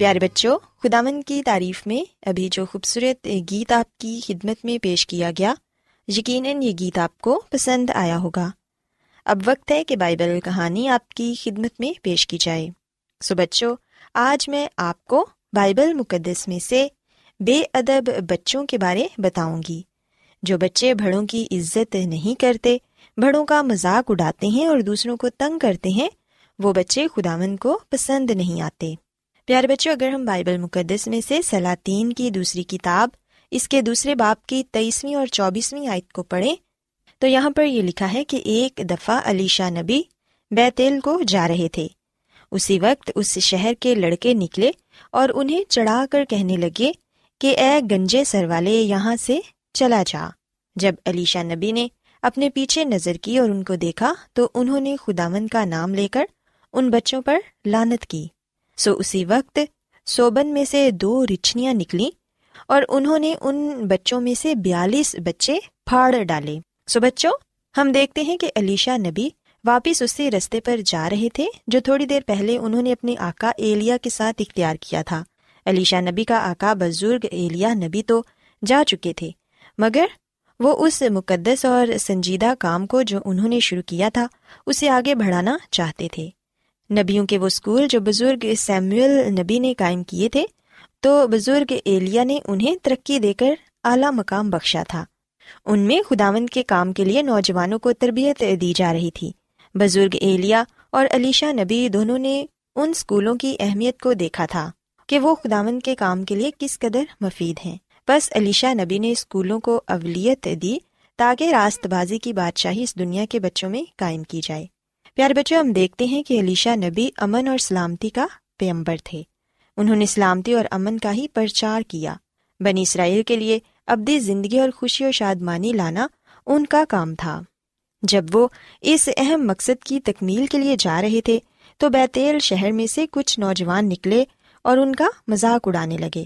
پیارے بچوں، خداوند کی تعریف میں ابھی جو خوبصورت گیت آپ کی خدمت میں پیش کیا گیا، یقیناً یہ گیت آپ کو پسند آیا ہوگا۔ اب وقت ہے کہ بائبل کہانی آپ کی خدمت میں پیش کی جائے۔ سو بچوں، آج میں آپ کو بائبل مقدس میں سے بے ادب بچوں کے بارے بتاؤں گی، جو بچے بڑوں کی عزت نہیں کرتے، بڑوں کا مذاق اڑاتے ہیں اور دوسروں کو تنگ کرتے ہیں، وہ بچے خداوند کو پسند نہیں آتے۔ پیارے بچوں، اگر ہم بائبل مقدس میں سے سلاطین کی دوسری کتاب، اس کے دوسرے باب کی 23ویں اور 24ویں آیت کو پڑھیں تو یہاں پر یہ لکھا ہے کہ ایک دفعہ الیشا نبی بیتیل کو جا رہے تھے۔ اسی وقت اس شہر کے لڑکے نکلے اور انہیں چڑھا کر کہنے لگے کہ اے گنجے سر والے، یہاں سے چلا جا۔ جب الیشا نبی نے اپنے پیچھے نظر کی اور ان کو دیکھا تو انہوں نے خداوند کا نام لے کر ان بچوں پر لعنت کی۔ سو اسی وقت سوبن میں سے 2 رچھنیاں نکلیں اور انہوں نے ان بچوں میں سے 42 بچے پھاڑ ڈالے۔ سو بچوں، ہم دیکھتے ہیں کہ الیشا نبی واپس اسی رستے پر جا رہے تھے جو تھوڑی دیر پہلے انہوں نے اپنے آقا ایلیا کے ساتھ اختیار کیا تھا۔ الیشا نبی کا آقا بزرگ ایلیا نبی تو جا چکے تھے، مگر وہ اس مقدس اور سنجیدہ کام کو جو انہوں نے شروع کیا تھا اسے آگے بڑھانا چاہتے تھے۔ نبیوں کے وہ اسکول جو بزرگ سیموئل نبی نے قائم کیے تھے، تو بزرگ ایلیا نے انہیں ترقی دے کر اعلیٰ مقام بخشا تھا۔ ان میں خداوند کے کام کے لیے نوجوانوں کو تربیت دی جا رہی تھی۔ بزرگ ایلیا اور الیشا نبی دونوں نے ان اسکولوں کی اہمیت کو دیکھا تھا کہ وہ خداوند کے کام کے لیے کس قدر مفید ہیں۔ بس الیشا نبی نے اسکولوں کو اولیت دی تاکہ راست بازی کی بادشاہی اس دنیا کے بچوں میں قائم کی جائے۔ پیارے بچوں، ہم دیکھتے ہیں کہ الیشا نبی امن اور سلامتی کا پیغمبر تھے۔ انہوں نے سلامتی اور امن کا ہی پرچار کیا۔ بنی اسرائیل کے لیے ابدی زندگی اور خوشی و شادمانی لانا ان کا کام تھا۔ جب وہ اس اہم مقصد کی تکمیل کے لیے جا رہے تھے تو بیتیل شہر میں سے کچھ نوجوان نکلے اور ان کا مذاق اڑانے لگے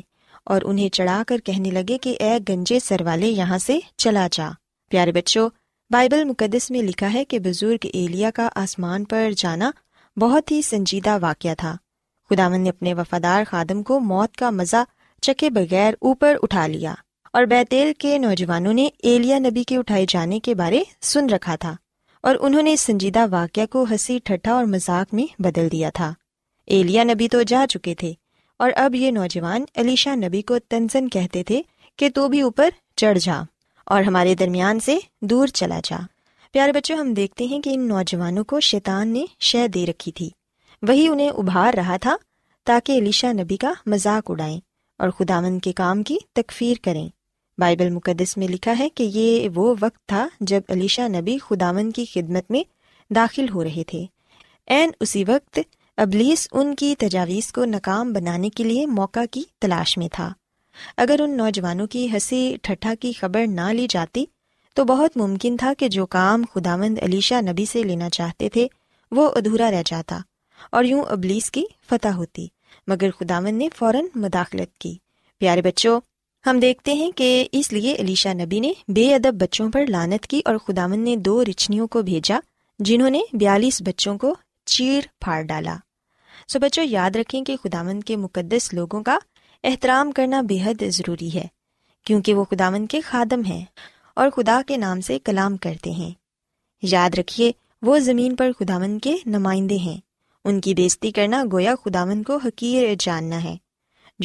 اور انہیں چڑھا کر کہنے لگے کہ اے گنجے سر والے، یہاں سے چلا جا۔ پیارے بچوں، بائبل مقدس میں لکھا ہے کہ بزرگ ایلیا کا آسمان پر جانا بہت ہی سنجیدہ واقعہ تھا۔ خداوند نے اپنے وفادار خادم کو موت کا مزہ چکے بغیر اوپر اٹھا لیا، اور بیتیل کے نوجوانوں نے ایلیا نبی کے اٹھائے جانے کے بارے سن رکھا تھا اور انہوں نے سنجیدہ واقعہ کو ہنسی ٹھٹھا اور مذاق میں بدل دیا تھا۔ ایلیا نبی تو جا چکے تھے اور اب یہ نوجوان الیشا نبی کو تنزن کہتے تھے کہ تو بھی اوپر چڑھ جا اور ہمارے درمیان سے دور چلا جا۔ پیارے بچوں، ہم دیکھتے ہیں کہ ان نوجوانوں کو شیطان نے شے دے رکھی تھی، وہی انہیں ابھار رہا تھا تاکہ الیشا نبی کا مذاق اڑائیں اور خداوند کے کام کی تکفیر کریں۔ بائبل مقدس میں لکھا ہے کہ یہ وہ وقت تھا جب الیشا نبی خداوند کی خدمت میں داخل ہو رہے تھے۔ عین اسی وقت ابلیس ان کی تجاویز کو ناکام بنانے کے لیے موقع کی تلاش میں تھا۔ اگر ان نوجوانوں کی ہنسی ٹھٹھا کی خبر نہ لی جاتی تو بہت ممکن تھا کہ جو کام خداوند الیشا نبی سے لینا چاہتے تھے وہ ادھورا رہ جاتا اور یوں ابلیس کی فتح ہوتی، مگر خداوند نے فوراً مداخلت کی۔ پیارے بچوں، ہم دیکھتے ہیں کہ اس لیے الیشا نبی نے بے ادب بچوں پر لعنت کی اور خداوند نے 2 رچھنیوں کو بھیجا جنہوں نے 42 بچوں کو چیر پھاڑ ڈالا۔ سو بچوں، یاد رکھیں کہ خداوند کے مقدس لوگوں کا احترام کرنا بے حد ضروری ہے، کیونکہ وہ خداوند کے خادم ہیں اور خدا کے نام سے کلام کرتے ہیں۔ یاد رکھیے، وہ زمین پر خداوند کے نمائندے ہیں۔ ان کی بےزتی کرنا گویا خداوند کو حقیر جاننا ہے۔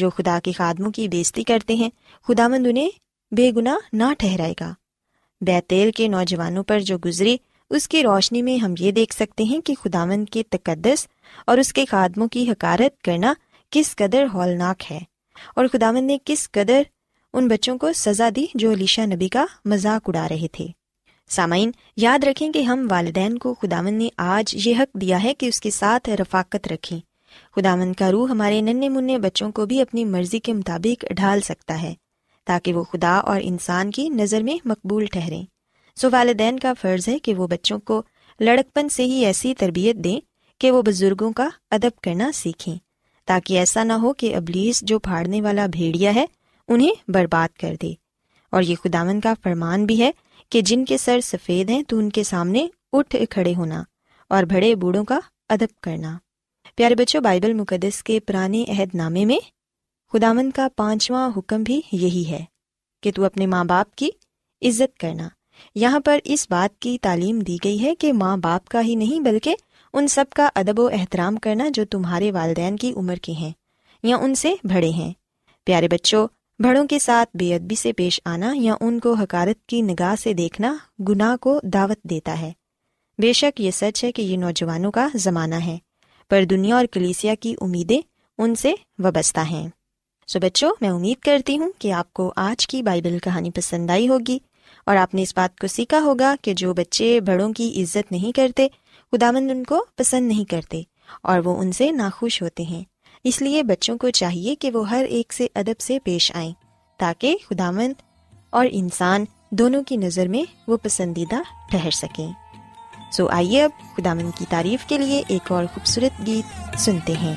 جو خدا کے خادموں کی بےزتی کرتے ہیں، خداوند انہیں بے گناہ نہ ٹھہرائے گا۔ بیتیل کے نوجوانوں پر جو گزری، اس کی روشنی میں ہم یہ دیکھ سکتے ہیں کہ خداوند کے تقدس اور اس کے خادموں کی حقارت کرنا کس قدر ہولناک ہے، اور خداوند نے کس قدر ان بچوں کو سزا دی جو الیشا نبی کا مذاق اڑا رہے تھے۔ سامعین، یاد رکھیں کہ ہم والدین کو خداوند نے آج یہ حق دیا ہے کہ اس کے ساتھ رفاقت رکھیں۔ خداوند کا روح ہمارے ننھے منھے بچوں کو بھی اپنی مرضی کے مطابق ڈھال سکتا ہے تاکہ وہ خدا اور انسان کی نظر میں مقبول ٹھہریں۔ سو والدین کا فرض ہے کہ وہ بچوں کو لڑکپن سے ہی ایسی تربیت دیں کہ وہ بزرگوں کا ادب کرنا سیکھیں، تاکہ ایسا نہ ہو کہ ابلیس جو پھاڑنے والا بھیڑیا ہے انہیں برباد کر دے۔ اور یہ خداوند کا فرمان بھی ہے کہ جن کے سر سفید ہیں تو ان کے سامنے اٹھ کھڑے ہونا اور بڑے بوڑھوں کا ادب کرنا۔ پیارے بچوں، بائبل مقدس کے پرانے عہد نامے میں خداوند کا 5واں حکم بھی یہی ہے کہ تو اپنے ماں باپ کی عزت کرنا۔ یہاں پر اس بات کی تعلیم دی گئی ہے کہ ماں باپ کا ہی نہیں بلکہ ان سب کا ادب و احترام کرنا جو تمہارے والدین کی عمر کے ہیں یا ان سے بڑے ہیں۔ پیارے بچوں، بڑوں کے ساتھ بے ادبی سے پیش آنا یا ان کو حقارت کی نگاہ سے دیکھنا گناہ کو دعوت دیتا ہے۔ بے شک یہ سچ ہے کہ یہ نوجوانوں کا زمانہ ہے، پر دنیا اور کلیسیا کی امیدیں ان سے وابستہ ہیں۔ سو بچوں، میں امید کرتی ہوں کہ آپ کو آج کی بائبل کہانی پسند آئی ہوگی اور آپ نے اس بات کو سیکھا ہوگا کہ جو بچے بڑوں کی عزت نہیں کرتے، خداوند ان کو پسند نہیں کرتے اور وہ ان سے ناخوش ہوتے ہیں۔ اس لیے بچوں کو چاہیے کہ وہ ہر ایک سے ادب سے پیش آئیں تاکہ خداوند اور انسان دونوں کی نظر میں وہ پسندیدہ ٹھہر سکیں۔ سو آئیے اب خداوند کی تعریف کے لیے ایک اور خوبصورت گیت سنتے ہیں۔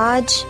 آج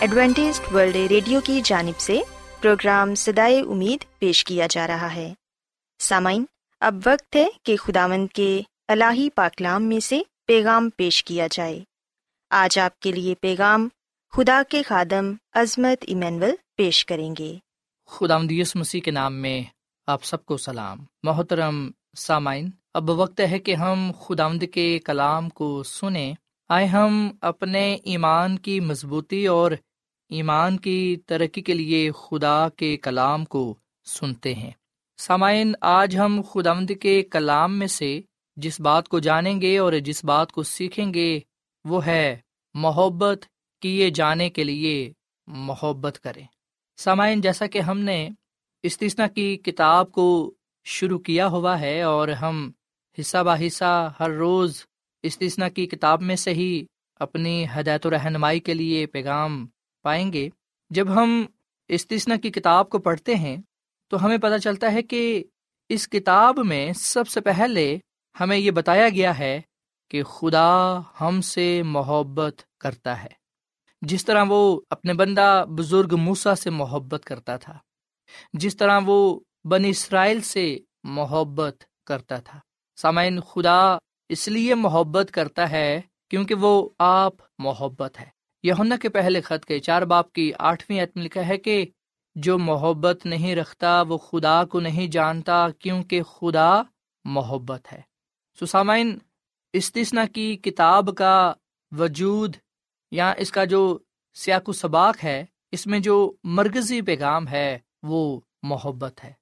ایڈوینٹسٹ ورلڈ ریڈیو کی جانب سے پروگرام صدائے امید پیش کیا جا رہا ہے۔ سامعین، اب وقت ہے کہ خداوند کے الہی پاکلام میں سے پیغام پیش کیا جائے۔ آج آپ کے لیے پیغام خدا کے خادم عظمت ایمینول پیش کریں گے۔ خداوند یسوع مسیح کے نام میں آپ سب کو سلام۔ محترم سامعین، اب وقت ہے کہ ہم خداوند کے کلام کو سنیں۔ آئے ہم اپنے ایمان کی مضبوطی اور ایمان کی ترقی کے لیے خدا کے کلام کو سنتے ہیں۔ سامعین، آج ہم خداوند کے کلام میں سے جس بات کو جانیں گے اور جس بات کو سیکھیں گے وہ ہے محبت کیے جانے کے لیے محبت کریں۔ سامعین، جیسا کہ ہم نے استثنا کی کتاب کو شروع کیا ہوا ہے اور ہم حصہ بہ حصہ ہر روز استثنا کی کتاب میں سے ہی اپنی ہدایت و رہنمائی کے لیے پیغام پائیں گے۔ جب ہم استثنا کی کتاب کو پڑھتے ہیں تو ہمیں پتہ چلتا ہے کہ اس کتاب میں سب سے پہلے ہمیں یہ بتایا گیا ہے کہ خدا ہم سے محبت کرتا ہے، جس طرح وہ اپنے بندہ بزرگ موسیٰ سے محبت کرتا تھا، جس طرح وہ بنی اسرائیل سے محبت کرتا تھا۔ سامعین، خدا اس لیے محبت کرتا ہے کیونکہ وہ آپ محبت ہے۔ یوحنا کے پہلے خط کے 4 باب کی 8ویں آیت میں لکھا ہے کہ جو محبت نہیں رکھتا وہ خدا کو نہیں جانتا، کیونکہ خدا محبت ہے۔ سامعین، استثنا کی کتاب کا وجود یا اس کا جو سیاق و سباق ہے، اس میں جو مرکزی پیغام ہے وہ محبت ہے۔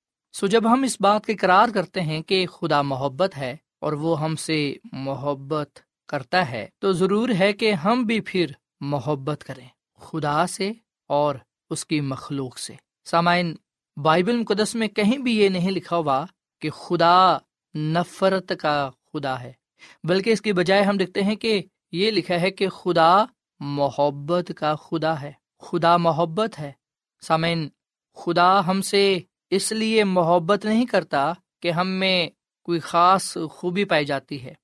جب ہم اس بات کا اقرار کرتے ہیں کہ خدا محبت ہے اور وہ ہم سے محبت کرتا ہے، تو ضرور ہے کہ ہم بھی پھر محبت کریں خدا سے اور اس کی مخلوق سے۔ سامعین، بائبل مقدس میں کہیں بھی یہ نہیں لکھا ہوا کہ خدا نفرت کا خدا ہے، بلکہ اس کی بجائے ہم دیکھتے ہیں کہ یہ لکھا ہے کہ خدا محبت کا خدا ہے، خدا محبت ہے۔ سامعین، خدا ہم سے اس لیے محبت نہیں کرتا کہ ہم میں کوئی خاص خوبی پائی جاتی ہے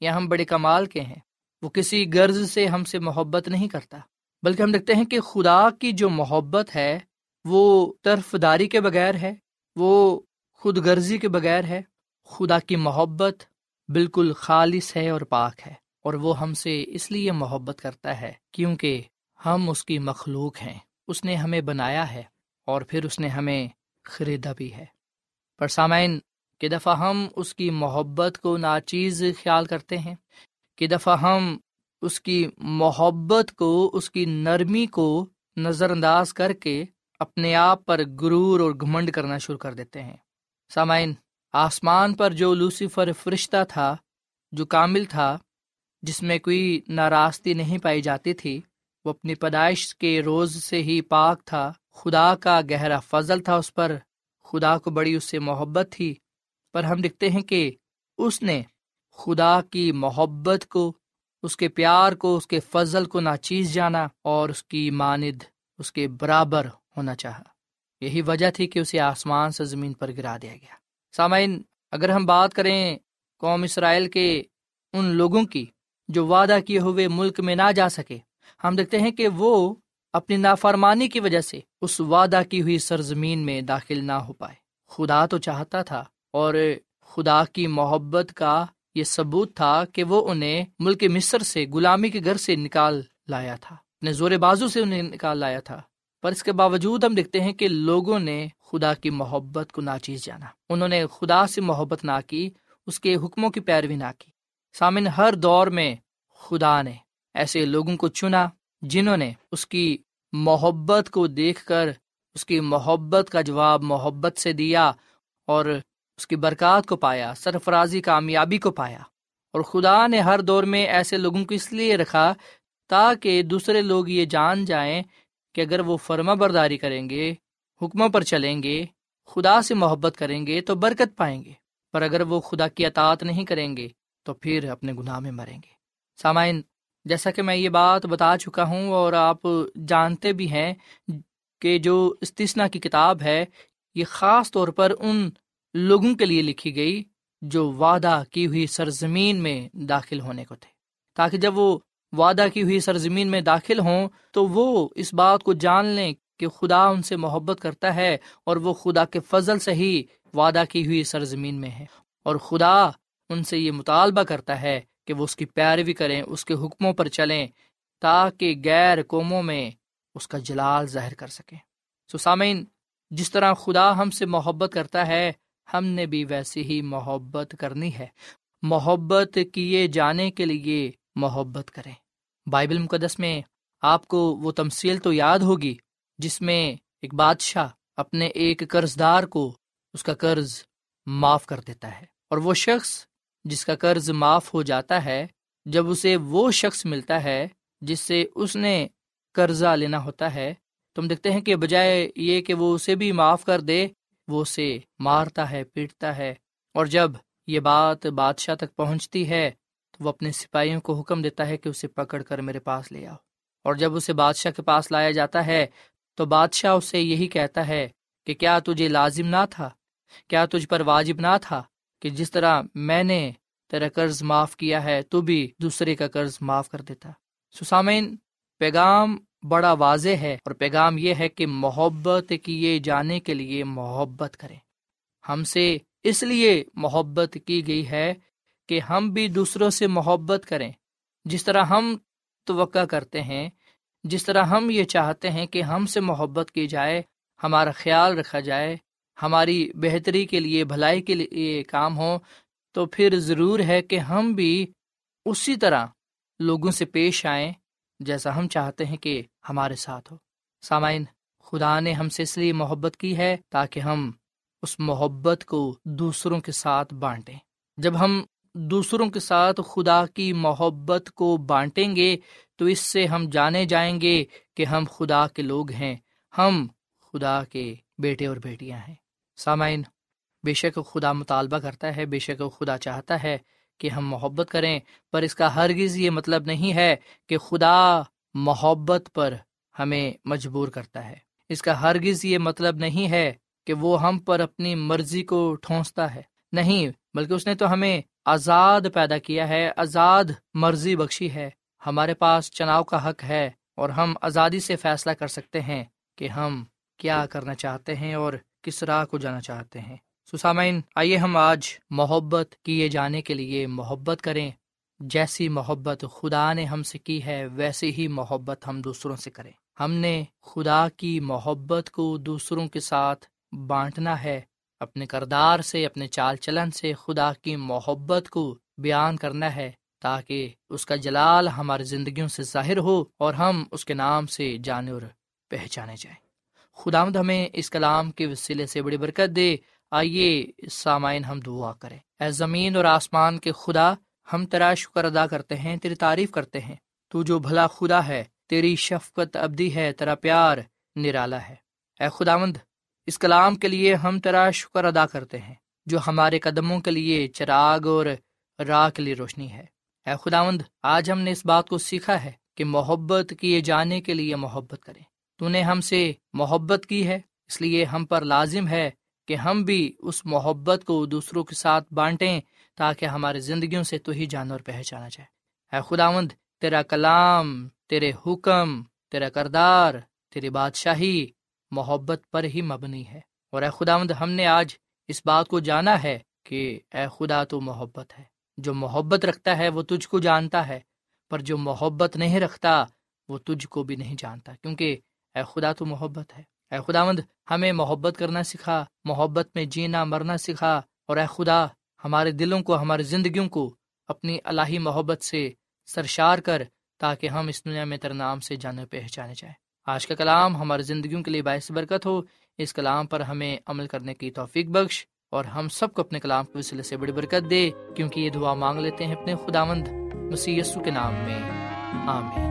یا ہم بڑے کمال کے ہیں، وہ کسی غرض سے ہم سے محبت نہیں کرتا، بلکہ ہم دیکھتے ہیں کہ خدا کی جو محبت ہے وہ طرف داری کے بغیر ہے، وہ خود غرضی کے بغیر ہے۔ خدا کی محبت بالکل خالص ہے اور پاک ہے، اور وہ ہم سے اس لیے محبت کرتا ہے کیونکہ ہم اس کی مخلوق ہیں، اس نے ہمیں بنایا ہے اور پھر اس نے ہمیں خریدا بھی ہے۔ پر سامعین، کہ دفعہ ہم اس کی محبت کو ناچیز خیال کرتے ہیں، کہ دفعہ ہم اس کی محبت کو، اس کی نرمی کو نظر انداز کر کے اپنے آپ پر غرور اور گھمنڈ کرنا شروع کر دیتے ہیں۔ سامعین، آسمان پر جو لوسیفر فرشتہ تھا، جو کامل تھا، جس میں کوئی ناراستی نہیں پائی جاتی تھی، وہ اپنی پیدائش کے روز سے ہی پاک تھا، خدا کا گہرا فضل تھا اس پر، خدا کو بڑی اس سے محبت تھی۔ پر ہم دیکھتے ہیں کہ اس نے خدا کی محبت کو، اس کے پیار کو، اس کے فضل کو ناچیز جانا اور اس کی مانند، اس کے برابر ہونا چاہا۔ یہی وجہ تھی کہ اسے آسمان سے زمین پر گرا دیا گیا۔ سامعین، اگر ہم بات کریں قوم اسرائیل کے ان لوگوں کی جو وعدہ کیے ہوئے ملک میں نہ جا سکے، ہم دیکھتے ہیں کہ وہ اپنی نافرمانی کی وجہ سے اس وعدہ کی ہوئی سرزمین میں داخل نہ ہو پائے۔ خدا تو چاہتا تھا، اور خدا کی محبت کا یہ ثبوت تھا کہ وہ انہیں ملک مصر سے، غلامی کے گھر سے نکال لایا تھا، اپنے زور بازو سے انہیں نکال لایا تھا۔ پر اس کے باوجود ہم دیکھتے ہیں کہ لوگوں نے خدا کی محبت کو ناچیز جانا، انہوں نے خدا سے محبت نہ کی، اس کے حکموں کی پیروی نہ کی۔ سامن، ہر دور میں خدا نے ایسے لوگوں کو چنا جنہوں نے اس کی محبت کو دیکھ کر اس کی محبت کا جواب محبت سے دیا، اور اس کی برکات کو پایا، سرفرازی، کامیابی کو پایا۔ اور خدا نے ہر دور میں ایسے لوگوں کو اس لیے رکھا تاکہ دوسرے لوگ یہ جان جائیں کہ اگر وہ فرما برداری کریں گے، حکموں پر چلیں گے، خدا سے محبت کریں گے تو برکت پائیں گے، پر اگر وہ خدا کی اطاعت نہیں کریں گے تو پھر اپنے گناہ میں مریں گے۔ سامعین، جیسا کہ میں یہ بات بتا چکا ہوں اور آپ جانتے بھی ہیں کہ جو استثنا کی کتاب ہے یہ خاص طور پر ان لوگوں کے لیے لکھی گئی جو وعدہ کی ہوئی سرزمین میں داخل ہونے کو تھے، تاکہ جب وہ وعدہ کی ہوئی سرزمین میں داخل ہوں تو وہ اس بات کو جان لیں کہ خدا ان سے محبت کرتا ہے، اور وہ خدا کے فضل سے ہی وعدہ کی ہوئی سرزمین میں ہے، اور خدا ان سے یہ مطالبہ کرتا ہے کہ وہ اس کی پیروی کریں، اس کے حکموں پر چلیں، تاکہ غیر قوموں میں اس کا جلال ظاہر کر سکیں۔ سو سامعین، جس طرح خدا ہم سے محبت کرتا ہے، ہم نے بھی ویسی ہی محبت کرنی ہے۔ محبت کیے جانے کے لیے محبت کریں۔ بائبل مقدس میں آپ کو وہ تمثیل تو یاد ہوگی جس میں ایک بادشاہ اپنے ایک قرض دار کو اس کا قرض معاف کر دیتا ہے، اور وہ شخص جس کا قرض معاف ہو جاتا ہے، جب اسے وہ شخص ملتا ہے جس سے اس نے قرضہ لینا ہوتا ہے، تم دیکھتے ہیں کہ بجائے یہ کہ وہ اسے بھی معاف کر دے، وہ اسے مارتا ہے، پیٹتا ہے۔ اور جب یہ بات بادشاہ تک پہنچتی ہے تو وہ اپنے سپاہیوں کو حکم دیتا ہے کہ اسے پکڑ کر میرے پاس لے آؤ، اور جب اسے بادشاہ کے پاس لایا جاتا ہے تو بادشاہ اسے یہی کہتا ہے کہ کیا تجھے لازم نہ تھا، کیا تجھ پر واجب نہ تھا کہ جس طرح میں نے تیرا قرض معاف کیا ہے تو بھی دوسرے کا قرض معاف کر دیتا۔ سامعین، پیغام بڑا واضح ہے، اور پیغام یہ ہے کہ محبت کیے جانے کے لیے محبت کریں۔ ہم سے اس لیے محبت کی گئی ہے کہ ہم بھی دوسروں سے محبت کریں، جس طرح ہم توقع کرتے ہیں، جس طرح ہم یہ چاہتے ہیں کہ ہم سے محبت کی جائے، ہمارا خیال رکھا جائے، ہماری بہتری کے لیے، بھلائی کے لیے کام ہو، تو پھر ضرور ہے کہ ہم بھی اسی طرح لوگوں سے پیش آئیں جیسا ہم چاہتے ہیں کہ ہمارے ساتھ ہو۔ سامعین، خدا نے ہم سے اس لیے محبت کی ہے تاکہ ہم اس محبت کو دوسروں کے ساتھ بانٹیں۔ جب ہم دوسروں کے ساتھ خدا کی محبت کو بانٹیں گے تو اس سے ہم جانے جائیں گے کہ ہم خدا کے لوگ ہیں، ہم خدا کے بیٹے اور بیٹیاں ہیں۔ سامعین، بے شک خدا مطالبہ کرتا ہے، بے شک خدا چاہتا ہے کہ ہم محبت کریں، پر اس کا ہرگز یہ مطلب نہیں ہے کہ خدا محبت پر ہمیں مجبور کرتا ہے، اس کا ہرگز یہ مطلب نہیں ہے کہ وہ ہم پر اپنی مرضی کو ٹھونستا ہے، نہیں، بلکہ اس نے تو ہمیں آزاد پیدا کیا ہے، آزاد مرضی بخشی ہے، ہمارے پاس چناؤ کا حق ہے، اور ہم آزادی سے فیصلہ کر سکتے ہیں کہ ہم کیا کرنا چاہتے ہیں اور کس راہ کو جانا چاہتے ہیں۔ سامعین، آئیے ہم آج محبت کیے جانے کے لیے محبت کریں۔ جیسی محبت خدا نے ہم سے کی ہے ویسی ہی محبت ہم دوسروں سے کریں۔ ہم نے خدا کی محبت کو دوسروں کے ساتھ بانٹنا ہے، اپنے کردار سے، اپنے چال چلن سے خدا کی محبت کو بیان کرنا ہے، تاکہ اس کا جلال ہماری زندگیوں سے ظاہر ہو اور ہم اس کے نام سے جانے اور پہچانے جائیں۔ خداوند ہمیں اس کلام کے وسیلے سے بڑی برکت دے۔ آئیے سامعین ہم دعا کریں۔ اے زمین اور آسمان کے خدا، ہم تیرا شکر ادا کرتے ہیں، تیری تعریف کرتے ہیں، تو جو بھلا خدا ہے، تیری شفقت ابدی ہے، تیرا پیار نرالا ہے۔ اے خداوند، اس کلام کے لیے ہم تیرا شکر ادا کرتے ہیں جو ہمارے قدموں کے لیے چراغ اور راہ کے لیے روشنی ہے۔ اے خداوند، آج ہم نے اس بات کو سیکھا ہے کہ محبت کیے جانے کے لیے محبت کریں۔ تو نے ہم سے محبت کی ہے، اس لیے ہم پر لازم ہے کہ ہم بھی اس محبت کو دوسروں کے ساتھ بانٹیں، تاکہ ہماری زندگیوں سے تو ہی جان اور پہچانا جائے۔ اے خداوند، تیرا کلام، تیرے حکم، تیرا کردار، تیری بادشاہی محبت پر ہی مبنی ہے۔ اور اے خداوند، ہم نے آج اس بات کو جانا ہے کہ اے خدا تو محبت ہے۔ جو محبت رکھتا ہے وہ تجھ کو جانتا ہے، پر جو محبت نہیں رکھتا وہ تجھ کو بھی نہیں جانتا، کیونکہ اے خدا تو محبت ہے۔ اے خداوند، ہمیں محبت کرنا سکھا، محبت میں جینا مرنا سکھا، اور اے خدا ہمارے دلوں کو، ہماری زندگیوں کو اپنی الہی محبت سے سرشار کر، تاکہ ہم اس دنیا میں تیرے نام سے جانے پہچانے جائیں۔ آج کا کلام ہماری زندگیوں کے لیے باعث برکت ہو۔ اس کلام پر ہمیں عمل کرنے کی توفیق بخش، اور ہم سب کو اپنے کلام کے وسیلے سے بڑی برکت دے، کیونکہ یہ دعا مانگ لیتے ہیں اپنے خداوند مسیح یسوع کے نام میں، آمین۔